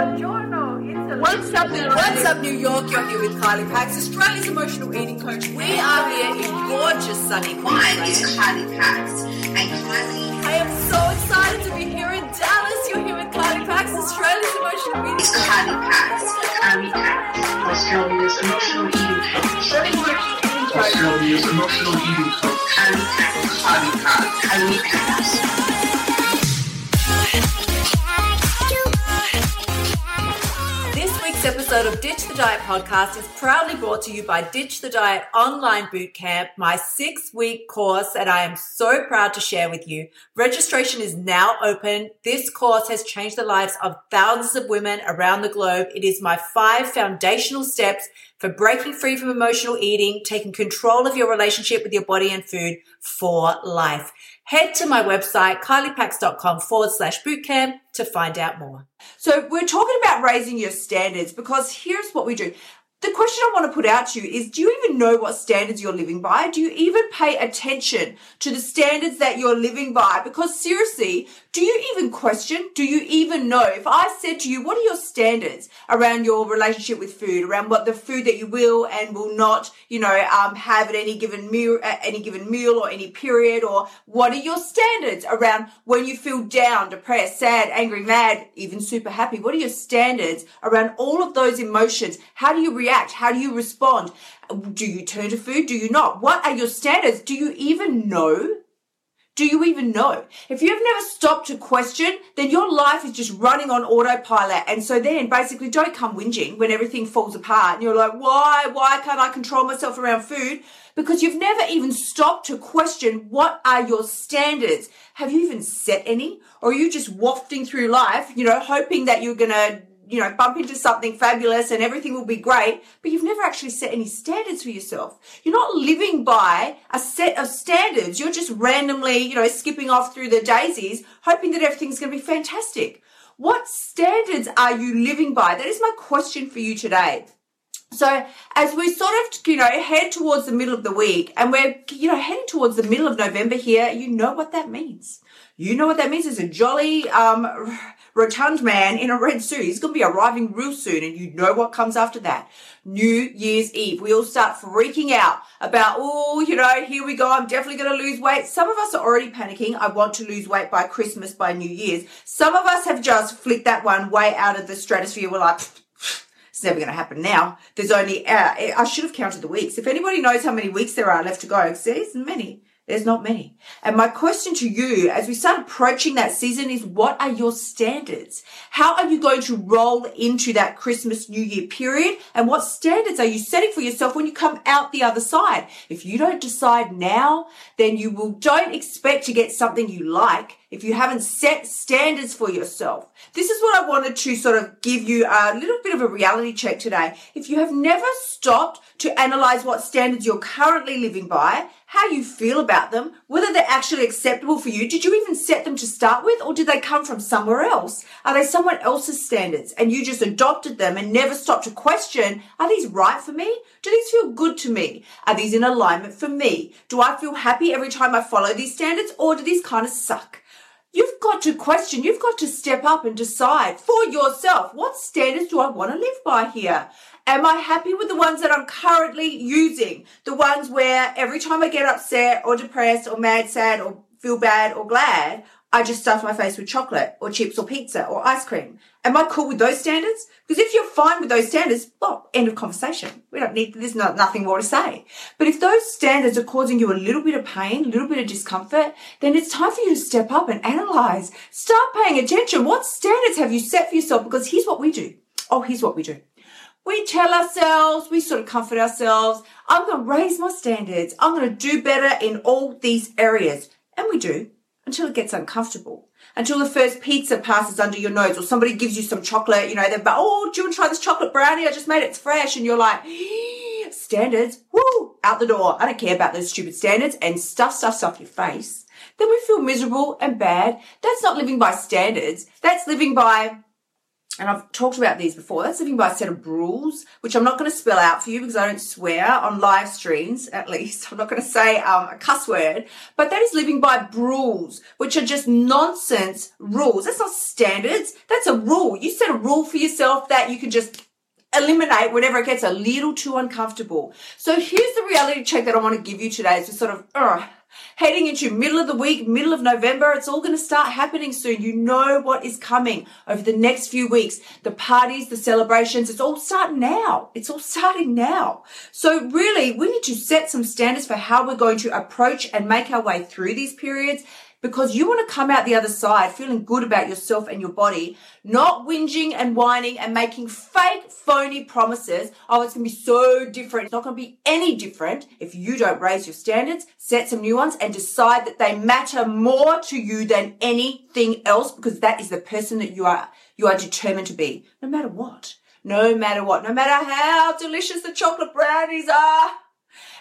Buongiorno. What's up, New York? You're here with Kylie Pax, Australia's emotional eating coach. We are here in gorgeous sunny Queensland. My name is Kylie Pax, and Kylie. I am so excited to be here in Dallas. You're here with Kylie Pax, Australia's emotional eating coach. Kylie Pax, Kylie Pax, Australia's emotional eating coach. Australia's emotional eating coach. Kylie Pax, Kylie Pax, Kylie Pax. This episode of Ditch the Diet podcast is proudly brought to you by Ditch the Diet Online Bootcamp, my 6-week course that I am so proud to share with you. Registration is now open. This course has changed the lives of thousands of women around the globe. It is my 5 foundational steps for breaking free from emotional eating, taking control of your relationship with your body and food for life. Head to my website, kyliepax.com/bootcamp to find out more. So we're talking about raising your standards, because here's what we do. The question I want to put out to you is, do you even know what standards you're living by? Do you even pay attention to the standards that you're living by? Because seriously, do you even question? Do you even know? If I said to you, what are your standards around your relationship with food, around what the food that you will and will not, have at any given meal or any period, or what are your standards around when you feel down, depressed, sad, angry, mad, even super happy? What are your standards around all of those emotions? How do you react? How do you respond? Do you turn to food? Do you not? What are your standards? Do you even know? Do you even know? If you have never stopped to question, then your life is just running on autopilot. And so then basically don't come whinging when everything falls apart and you're like, why can't I control myself around food? Because you've never even stopped to question, what are your standards? Have you even set any? Or are you just wafting through life, hoping that you're going to bump into something fabulous and everything will be great, but you've never actually set any standards for yourself. You're not living by a set of standards. You're just randomly, skipping off through the daisies, hoping that everything's going to be fantastic. What standards are you living by? That is my question for you today. So as we sort of, head towards the middle of the week, and we're, heading towards the middle of November here, you know what that means. You know what that means. It's a jolly, rotund man in a red suit. He's going to be arriving real soon, and you know what comes after that. New Year's Eve. We all start freaking out about, here we go. I'm definitely going to lose weight. Some of us are already panicking. I want to lose weight by Christmas, by New Year's. Some of us have just flicked that one way out of the stratosphere. We're like, it's never going to happen now. There's only, I should have counted the weeks. If anybody knows how many weeks there are left to go, there's many. There's not many. And my question to you as we start approaching that season is, what are your standards? How are you going to roll into that Christmas, New Year period? And what standards are you setting for yourself when you come out the other side? If you don't decide now, then don't expect to get something you like if you haven't set standards for yourself. This is what I wanted to sort of give you a little bit of a reality check today. If you have never stopped to analyze what standards you're currently living by, how you feel about them, whether they're actually acceptable for you, did you even set them to start with, or did they come from somewhere else? Are they someone else's standards and you just adopted them and never stopped to question, are these right for me? Do these feel good to me? Are these in alignment for me? Do I feel happy every time I follow these standards, or do these kind of suck? You've got to question, you've got to step up and decide for yourself, what standards do I want to live by here? Am I happy with the ones that I'm currently using? The ones where every time I get upset or depressed or mad, sad or feel bad or glad, I just stuff my face with chocolate or chips or pizza or ice cream. Am I cool with those standards? Because if you're fine with those standards, well, end of conversation. We don't need, there's nothing more to say. But if those standards are causing you a little bit of pain, a little bit of discomfort, then it's time for you to step up and analyze. Start paying attention. What standards have you set for yourself? Because here's what we do. We tell ourselves, we sort of comfort ourselves, I'm going to raise my standards. I'm going to do better in all these areas. And we do, until it gets uncomfortable, until the first pizza passes under your nose, or somebody gives you some chocolate, they're, oh, do you want to try this chocolate brownie? I just made it, it's fresh. And you're like, standards, woo, out the door. I don't care about those stupid standards, and stuff your face. Then we feel miserable and bad. That's not living by standards. That's living by and I've talked about these before, that's living by a set of rules, which I'm not going to spell out for you because I don't swear on live streams, at least. I'm not going to say a cuss word, but that is living by rules, which are just nonsense rules. That's not standards. That's a rule. You set a rule for yourself that you can just eliminate whenever it gets a little too uncomfortable. So here's the reality check that I want to give you today. It's just sort of, heading into middle of the week, middle of November, it's all going to start happening soon. You know what is coming over the next few weeks. The parties, the celebrations, it's all starting now. It's all starting now. So really, we need to set some standards for how we're going to approach and make our way through these periods, because you want to come out the other side feeling good about yourself and your body, not whinging and whining and making fake, phony promises. Oh, it's going to be so different. It's not going to be any different if you don't raise your standards, set some new ones, and decide that they matter more to you than anything else, because that is the person that you are determined to be, no matter what. No matter what. No matter how delicious the chocolate brownies are.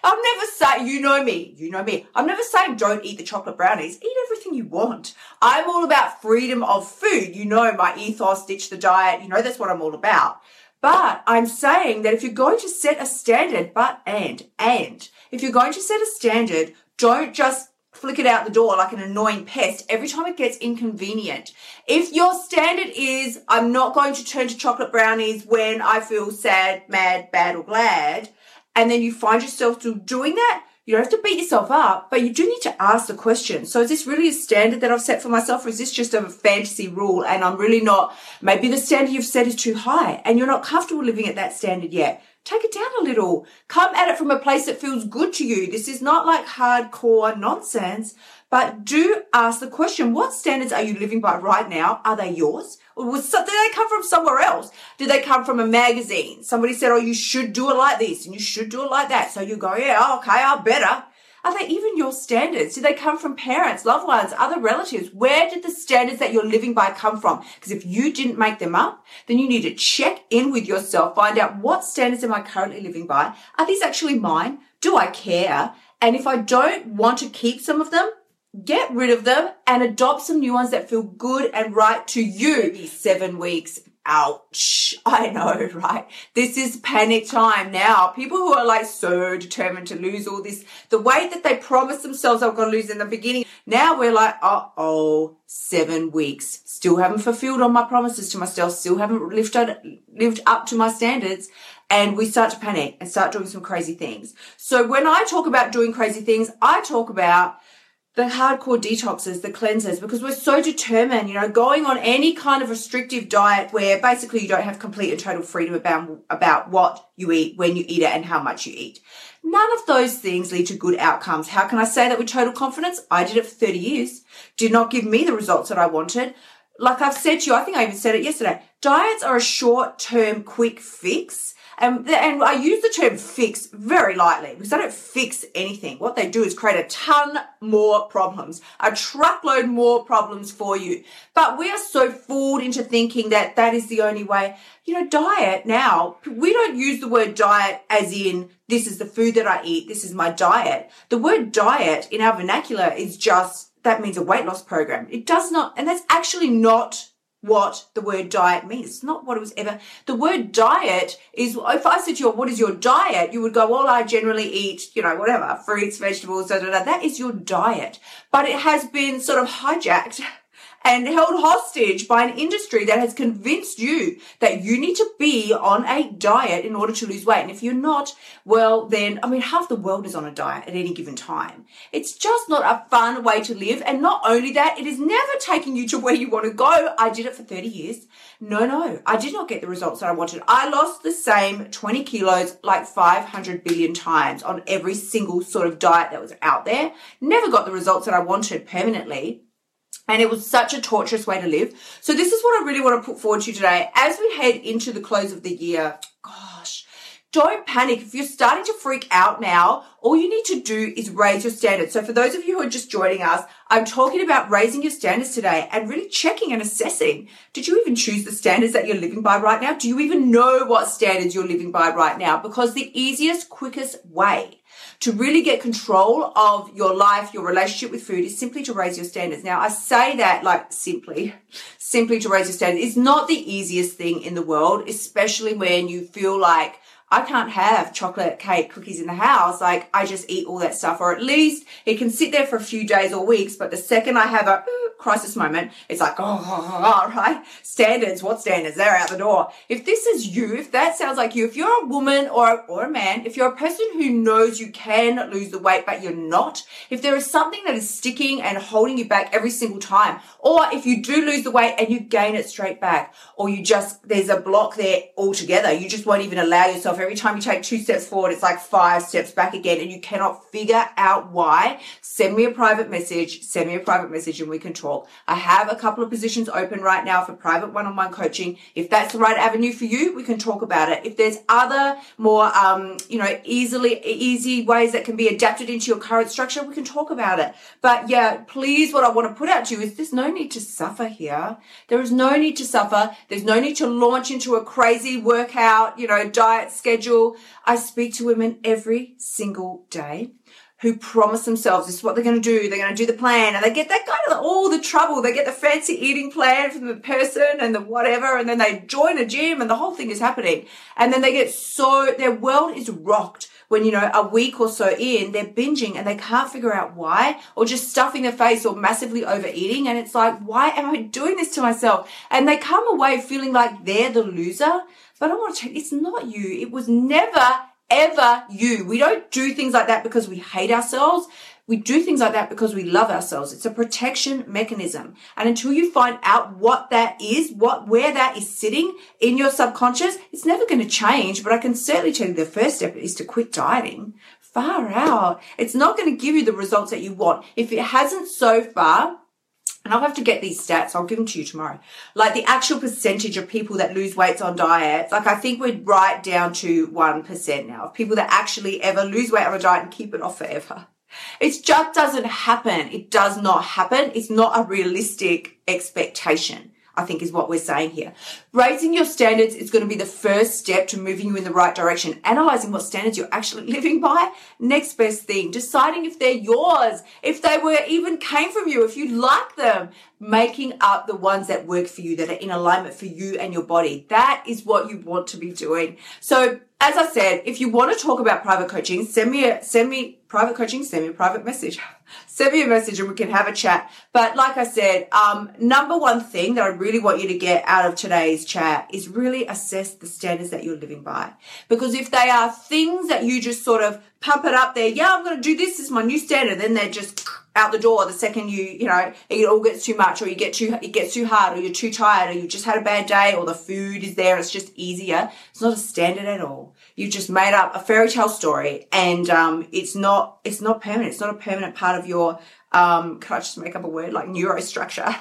I'm never saying, you know me, I'm never saying don't eat the chocolate brownies. Eat everything you want. I'm all about freedom of food. You know my ethos, ditch the diet. You know that's what I'm all about. But I'm saying that if you're going to set a standard, if you're going to set a standard, don't just flick it out the door like an annoying pest every time it gets inconvenient. If your standard is, I'm not going to turn to chocolate brownies when I feel sad, mad, bad, or glad, and then you find yourself still doing that, you don't have to beat yourself up, but you do need to ask the question. So is this really a standard that I've set for myself, or is this just a fantasy rule and I'm really not, maybe the standard you've set is too high and you're not comfortable living at that standard yet. Take it down a little. Come at it from a place that feels good to you. This is not like hardcore nonsense, but do ask the question, what standards are you living by right now? Are they yours? Or did they come from somewhere else? Did they come from a magazine? Somebody said, oh, you should do it like this and you should do it like that. So you go, yeah, okay, I'll better. Are they even your standards? Do they come from parents, loved ones, other relatives? Where did the standards that you're living by come from? Because if you didn't make them up, then you need to check in with yourself, find out what standards am I currently living by? Are these actually mine? Do I care? And if I don't want to keep some of them, get rid of them and adopt some new ones that feel good and right to you. 7 weeks. Ouch. I know, right? This is panic time now. People who are like so determined to lose all this, the weight that they promised themselves I'm going to lose in the beginning. Now we're like, 7 weeks. Still haven't fulfilled all my promises to myself. Still haven't lived up to my standards. And we start to panic and start doing some crazy things. So when I talk about doing crazy things, I talk about the hardcore detoxes, the cleanses, because we're so determined, going on any kind of restrictive diet where basically you don't have complete and total freedom about what you eat, when you eat it, and how much you eat. None of those things lead to good outcomes. How can I say that with total confidence? I did it for 30 years. Did not give me the results that I wanted. Like I've said to you, I think I even said it yesterday, diets are a short-term quick fix. And I use the term fix very lightly because they don't fix anything. What they do is create a ton more problems, a truckload more problems for you. But we are so fooled into thinking that that is the only way. Diet now, we don't use the word diet as in this is the food that I eat, this is my diet. The word diet in our vernacular is just, that means a weight loss program. It does not, and that's actually not what the word diet means. It's not what it was ever. The word diet is, if I said to you, what is your diet? You would go, well, I generally eat, whatever, fruits, vegetables, da, da, da. That is your diet. But it has been sort of hijacked and held hostage by an industry that has convinced you that you need to be on a diet in order to lose weight. And if you're not, well, then, half the world is on a diet at any given time. It's just not a fun way to live. And not only that, it is never taking you to where you want to go. I did it for 30 years. No, I did not get the results that I wanted. I lost the same 20 kilos like 500 billion times on every single sort of diet that was out there. Never got the results that I wanted permanently. And it was such a torturous way to live. So this is what I really want to put forward to you today. As we head into the close of the year, don't panic. If you're starting to freak out now, all you need to do is raise your standards. So for those of you who are just joining us, I'm talking about raising your standards today and really checking and assessing. Did you even choose the standards that you're living by right now? Do you even know what standards you're living by right now? Because the easiest, quickest way to really get control of your life, your relationship with food, is simply to raise your standards. Now, I say that like simply to raise your standards. It's not the easiest thing in the world, especially when you feel like, I can't have chocolate, cake, cookies in the house. Like, I just eat all that stuff. Or at least it can sit there for a few days or weeks. But the second I have a crisis moment, it's like, oh, right? Standards, what standards? They're out the door. If this is you, if that sounds like you, if you're a woman or a man, if you're a person who knows you can lose the weight but you're not, if there is something that is sticking and holding you back every single time, or if you do lose the weight and you gain it straight back, or you just, there's a block there altogether, you just won't even allow yourself. Every time you take 2 steps forward, it's like 5 steps back again, and you cannot figure out why. Send me a private message and we can talk. I have a couple of positions open right now for private one-on-one coaching. If that's the right avenue for you, we can talk about it. If there's other more, easy ways that can be adapted into your current structure, we can talk about it. But yeah, please, what I want to put out to you is there's no need to suffer here. There is no need to suffer. There's no need to launch into a crazy workout, diet schedule. I speak to women every single day who promise themselves this is what they're going to do. They're going to do the plan, and they get that kind of all the trouble. They get the fancy eating plan from the person and the whatever, and then they join a gym and the whole thing is happening. And then they get so, their world is rocked when, a week or so in, they're binging and they can't figure out why, or just stuffing their face or massively overeating. And it's like, why am I doing this to myself? And they come away feeling like they're the loser. But I want to tell you, it's not you. It was never, ever you. We don't do things like that because we hate ourselves. We do things like that because we love ourselves. It's a protection mechanism. And until you find out what that is, where that is sitting in your subconscious, it's never going to change. But I can certainly tell you the first step is to quit dieting. Far out. It's not going to give you the results that you want. If it hasn't so far, and I'll have to get these stats. I'll give them to you tomorrow. Like the actual percentage of people that lose weight on diets. Like I think we're right down to 1% now of people that actually ever lose weight on a diet and keep it off forever. It just doesn't happen. It does not happen. It's not a realistic expectation, I think, is what we're saying here. Raising your standards is going to be the first step to moving you in the right direction. Analyzing what standards you're actually living by. Next best thing. Deciding if they're yours, if they were even came from you, if you like them. Making up the ones that work for you, that are in alignment for you and your body. That is what you want to be doing. So as I said, if you want to talk about private coaching, send me a private message. Send me a message and we can have a chat. But like I said, number one thing that I really want you to get out of today's chat is really assess the standards that you're living by. Because if they are things that you just sort of pump it up there, yeah, I'm going to do this, this is my new standard, then they're just out the door the second it all gets too much, or it gets too hard, or you're too tired, or you just had a bad day, or the food is there, it's just easier. It's not a standard at all. You've just made up a fairy tale story, and it's not permanent. It's not a permanent part of your can I just make up a word like neurostructure?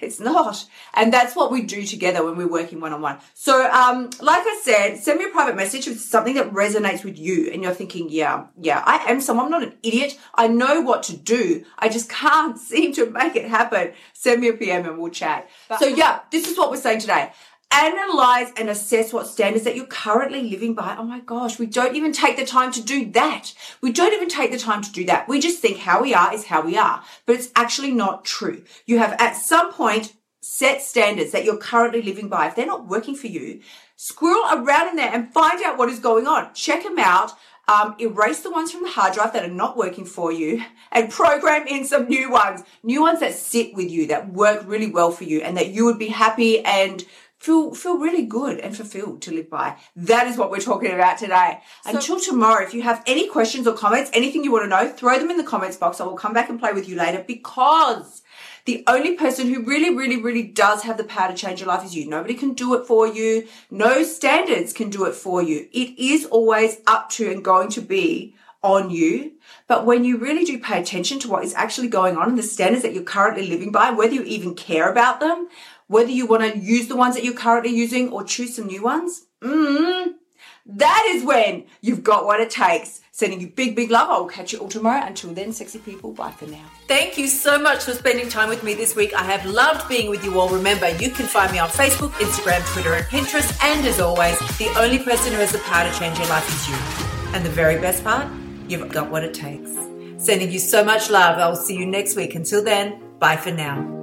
It's not. And that's what we do together when we're working one-on-one. So, like I said, send me a private message with something that resonates with you and you're thinking, yeah, I am someone, I'm not an idiot. I know what to do. I just can't seem to make it happen. Send me a PM and we'll chat. So yeah, this is what we're saying today. Analyze and assess what standards that you're currently living by. Oh my gosh, we don't even take the time to do that. We just think how we are is how we are, but it's actually not true. You have at some point set standards that you're currently living by. If they're not working for you, squirrel around in there and find out what is going on. Check them out. Erase the ones from the hard drive that are not working for you and program in some new ones that sit with you, that work really well for you and that you would be happy and feel really good and fulfilled to live by. That is what we're talking about today. So, until tomorrow, if you have any questions or comments, anything you want to know, throw them in the comments box. I will come back and play with you later, because the only person who really, really, really does have the power to change your life is you. Nobody can do it for you. No standards can do it for you. It is always up to and going to be on you. But when you really do pay attention to what is actually going on and the standards that you're currently living by, whether you even care about them, whether you want to use the ones that you're currently using or choose some new ones, that is when you've got what it takes. Sending you big, big love. I will catch you all tomorrow. Until then, sexy people, bye for now. Thank you so much for spending time with me this week. I have loved being with you all. Remember, you can find me on Facebook, Instagram, Twitter, and Pinterest. And as always, the only person who has the power to change your life is you. And the very best part, You've got what it takes. Sending you so much love. I'll see you next week. Until then, bye for now.